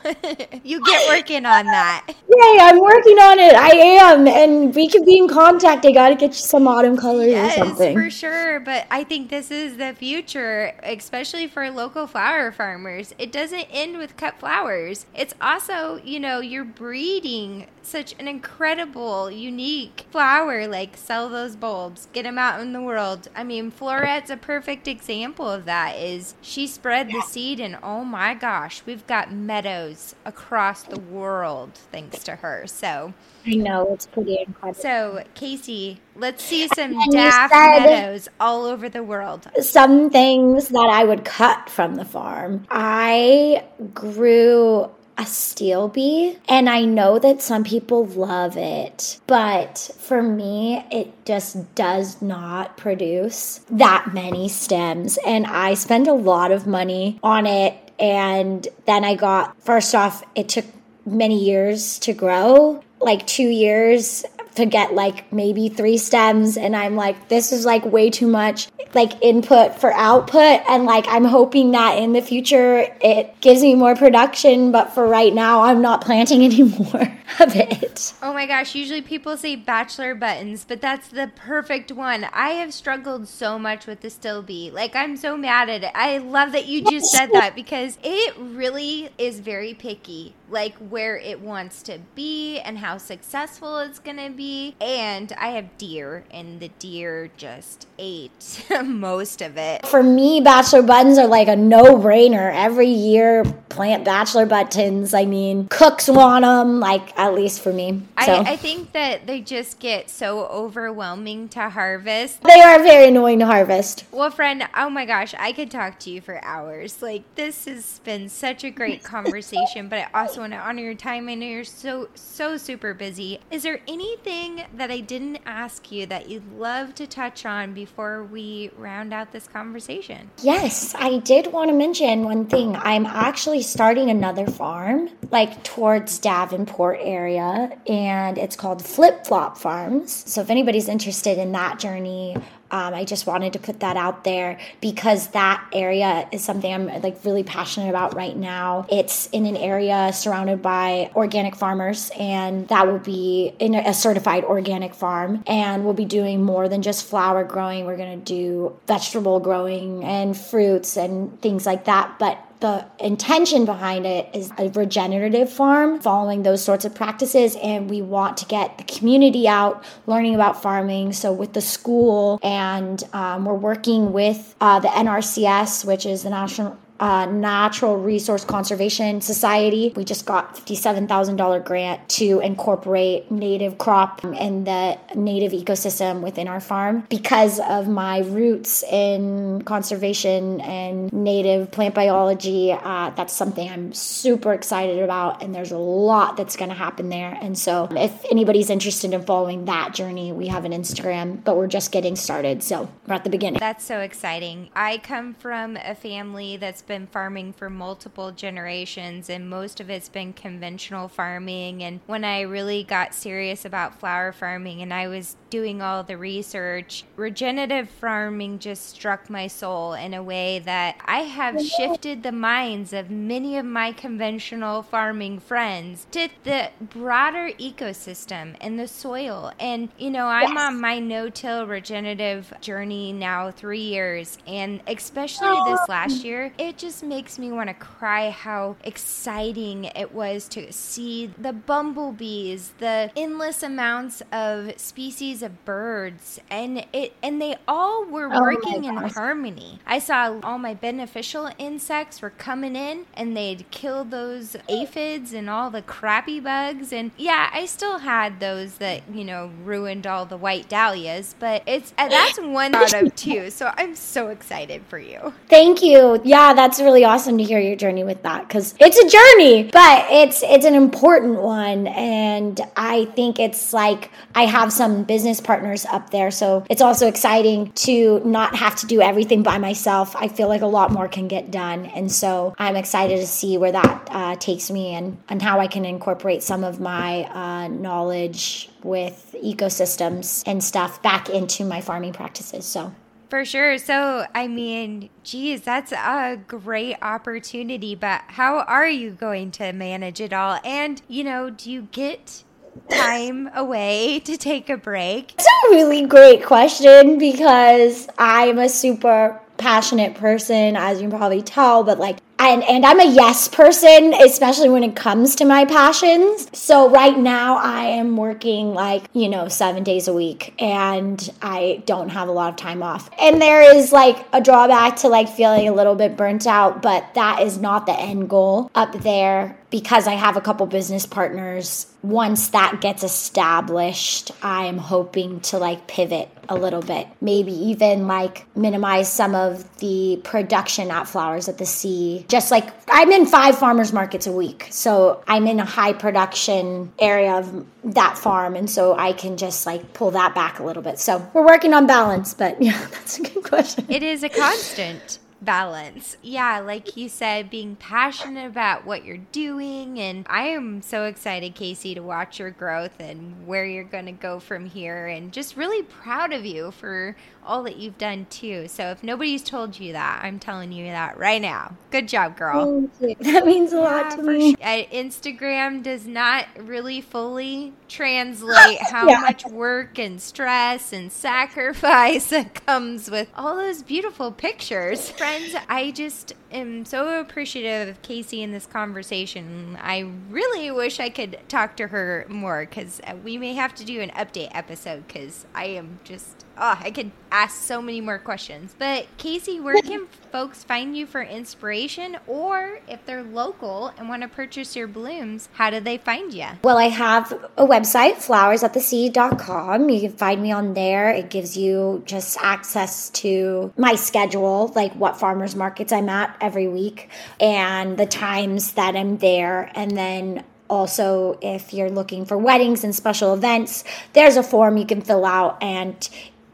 you get working on that. Yay, I'm working on it. I am. And we can be in contact. I got to get you some autumn colors, yes, or something. Yes, for sure. But I think this is the future, especially for local flower farmers. It doesn't end with cut flowers. It's also, you know, you're breeding such an incredible, unique flower. Like, sell those bulbs. Get them out in the world. I mean, Florette's a perfect example of that. Is she spread the seed, and oh my gosh, we've got meadows across the world thanks to her. So I know, it's pretty incredible. So Kayse, let's see some daff meadows all over the world. Some things that I would cut from the farm. I grew a steel bee, and I know that some people love it, but for me, it just does not produce that many stems, and I spend a lot of money on it. And then I got, first off, it took many years to grow, like two years to get like maybe three stems, and I'm like, this is like way too much like input for output, and like I'm hoping that in the future it gives me more production, but for right now I'm not planting any more of it. Oh my gosh, usually people say bachelor buttons, but that's the perfect one. I have struggled so much with the still bee. Like, I'm so mad at it. I love that you just said that, because it really is very picky, like where it wants to be and how successful it's going to be. And I have deer, and the deer just ate most of it. For me, bachelor buttons are like a no-brainer. Every year, plant bachelor buttons. I mean, cooks want them, like, at least for me. So. I, I think that they just get so overwhelming to harvest. They are very annoying to harvest. Well, friend, oh my gosh, I could talk to you for hours. Like, this has been such a great conversation, but I also want to honor your time. I know you're so, so super busy. Is there anything that I didn't ask you that you'd love to touch on before we round out this conversation? Yes, I did want to mention one thing. I'm actually starting another farm, like towards Davenport area, and it's called Flip Flop Farms. So if anybody's interested in that journey, Um, I just wanted to put that out there, because that area is something I'm like really passionate about right now. It's in an area surrounded by organic farmers, and that will be in a certified organic farm. And we'll be doing more than just flower growing. We're going to do vegetable growing and fruits and things like that. But the intention behind it is a regenerative farm, following those sorts of practices, and we want to get the community out learning about farming. So with the school, and um, we're working with uh, the N R C S, which is the National uh, Natural Resource Conservation Society. We just got fifty-seven thousand dollars grant to incorporate native crop and the native ecosystem within our farm. Because of my roots in conservation and native plant biology, uh, that's something I'm super excited about, and there's a lot that's going to happen there. And so if anybody's interested in following that journey, we have an Instagram, but we're just getting started, so we're at the beginning. That's so exciting. I come from a family that's been farming for multiple generations, and most of it's been conventional farming. And when I really got serious about flower farming and I was doing all the research, regenerative farming just struck my soul in a way that I have shifted the minds of many of my conventional farming friends to the broader ecosystem and the soil. And, you know, I'm yes. on my no-till regenerative journey now three years. And especially this last year, it just makes me want to cry how exciting it was to see the bumblebees, the endless amounts of species of birds. And it and they all were working oh in harmony. I saw all my beneficial insects were coming in, and they'd kill those aphids and all the crappy bugs. And yeah, I still had those that, you know, ruined all the white dahlias, but it's that's one out of two. So I'm so excited for you. Thank you. Yeah, that's really awesome to hear your journey with that, because it's a journey, but it's it's an important one. And I think it's like I have some business partners up there, so it's also exciting to not have to do everything by myself. I feel like a lot more can get done, and so I'm excited to see where that uh, takes me and, and how I can incorporate some of my uh, knowledge with ecosystems and stuff back into my farming practices. So for sure. So, I mean, geez, that's a great opportunity, but how are you going to manage it all? And, you know, do you get time away to take a break? It's a really great question, because I'm a super passionate person, as you can probably tell, but like And, and I'm a yes person, especially when it comes to my passions. So right now I am working like, you know, seven days a week, and I don't have a lot of time off. And there is like a drawback to like feeling a little bit burnt out, but that is not the end goal up there, because I have a couple business partners. Once that gets established, I'm hoping to like pivot a little bit, maybe even like minimize some of the production at Flowers at the Sea. Just like I'm in five farmers markets a week, so I'm in a high production area of that farm, and so I can just like pull that back a little bit. So we're working on balance, but yeah, that's a good question. It is a constant balance. Yeah, like you said, being passionate about what you're doing. And I am so excited, Kaysea, to watch your growth and where you're going to go from here, and just really proud of you for all that you've done too. So if nobody's told you that, I'm telling you that right now. Good job, girl. Thank you. That means a lot yeah, to me. Sure. Instagram does not really fully translate how yeah. much work and stress and sacrifice that comes with all those beautiful pictures. Friends, I just am so appreciative of Kaysea in this conversation. I really wish I could talk to her more, because we may have to do an update episode, because I am just, oh, I could ask so many more questions. But Kaysea, where can folks find you for inspiration? Or if they're local and want to purchase your blooms, how do they find you? Well, I have a website, flowers at the sea dot com. You can find me on there. It gives you just access to my schedule, like what farmers markets I'm at every week and the times that I'm there. And then also, if you're looking for weddings and special events, there's a form you can fill out. And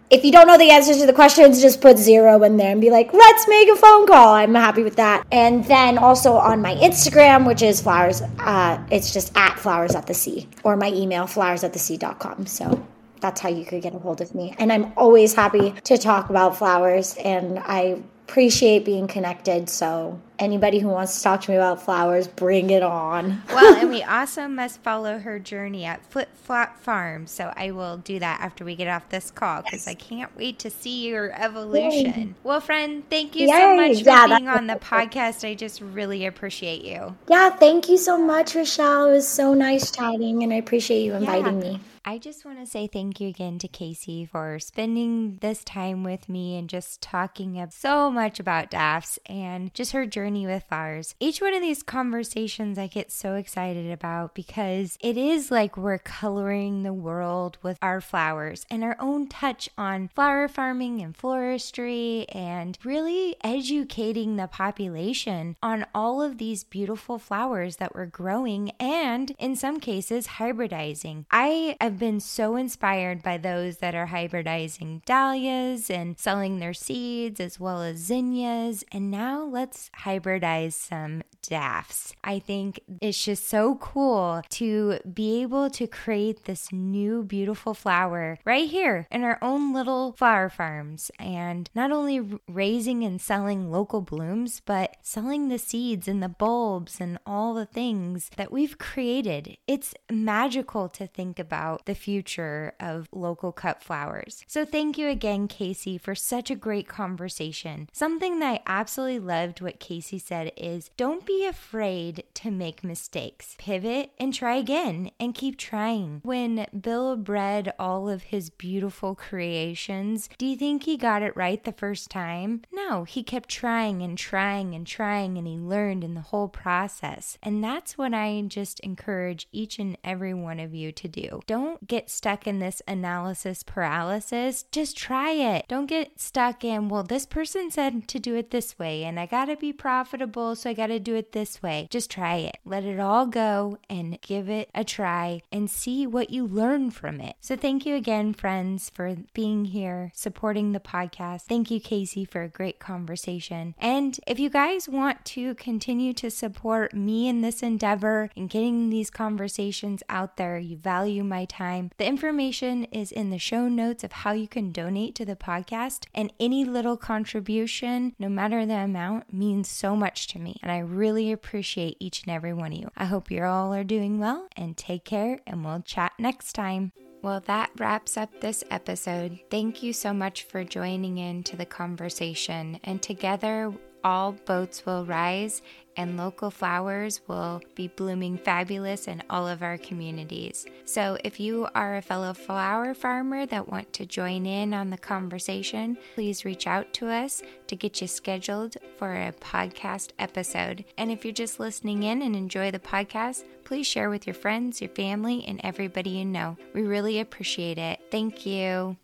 if you don't know the answers to the questions, just put zero in there and be like, let's make a phone call. I'm happy with that. And then also on my Instagram, which is flowers, uh, it's just at flowers at the sea, or my email, flowers at the sea dot com. So that's how you could get a hold of me. And I'm always happy to talk about flowers, and I appreciate being connected. So anybody who wants to talk to me about flowers, bring it on. Well, and we also must follow her journey at Flip Flop Farms. So I will do that after we get off this call, because yes. I can't wait to see your evolution. Yay. Well, friend, thank you Yay. so much for yeah, being on the podcast. I just really appreciate you. Yeah, thank you so much, Rochelle. It was so nice chatting, and I appreciate you inviting yeah. me. I just want to say thank you again to Kaysea for spending this time with me and just talking up so much about D A Fs and just her journey with flowers. Each one of these conversations I get so excited about because it is like we're coloring the world with our flowers and our own touch on flower farming and floristry and really educating the population on all of these beautiful flowers that we're growing and in some cases hybridizing. I have been so inspired by those that are hybridizing dahlias and selling their seeds as well as zinnias, and now let's hybridize some D A Fs. I think it's just so cool to be able to create this new beautiful flower right here in our own little flower farms, and not only raising and selling local blooms, but selling the seeds and the bulbs and all the things that we've created. It's magical to think about the future of local cut flowers. So thank you again, Kaysea, for such a great conversation. Something that I absolutely loved what Kaysea said is don't be Be afraid to make mistakes. Pivot and try again and keep trying. When Bill bred all of his beautiful creations, do you think he got it right the first time? No, he kept trying and trying and trying, and he learned in the whole process. And that's what I just encourage each and every one of you to do. Don't get stuck in this analysis paralysis. Just try it. Don't get stuck in, well, this person said to do it this way, and I gotta be profitable, so I gotta do it this way. Just try it. Let it all go and give it a try and see what you learn from it. So thank you again, friends, for being here, supporting the podcast. Thank you, Kaysea, for a great conversation. And if you guys want to continue to support me in this endeavor and getting these conversations out there, you value my time. The information is in the show notes of how you can donate to the podcast, and any little contribution, no matter the amount, means so much to me. And I really Really appreciate each and every one of you. I hope you all are doing well, and take care, and we'll chat next time. Well, that wraps up this episode. Thank you so much for joining in to the conversation, and together all boats will rise and local flowers will be blooming fabulous in all of our communities. So if you are a fellow flower farmer that want to join in on the conversation, please reach out to us to get you scheduled for a podcast episode. And if you're just listening in and enjoy the podcast, please share with your friends, your family, and everybody you know. We really appreciate it. Thank you.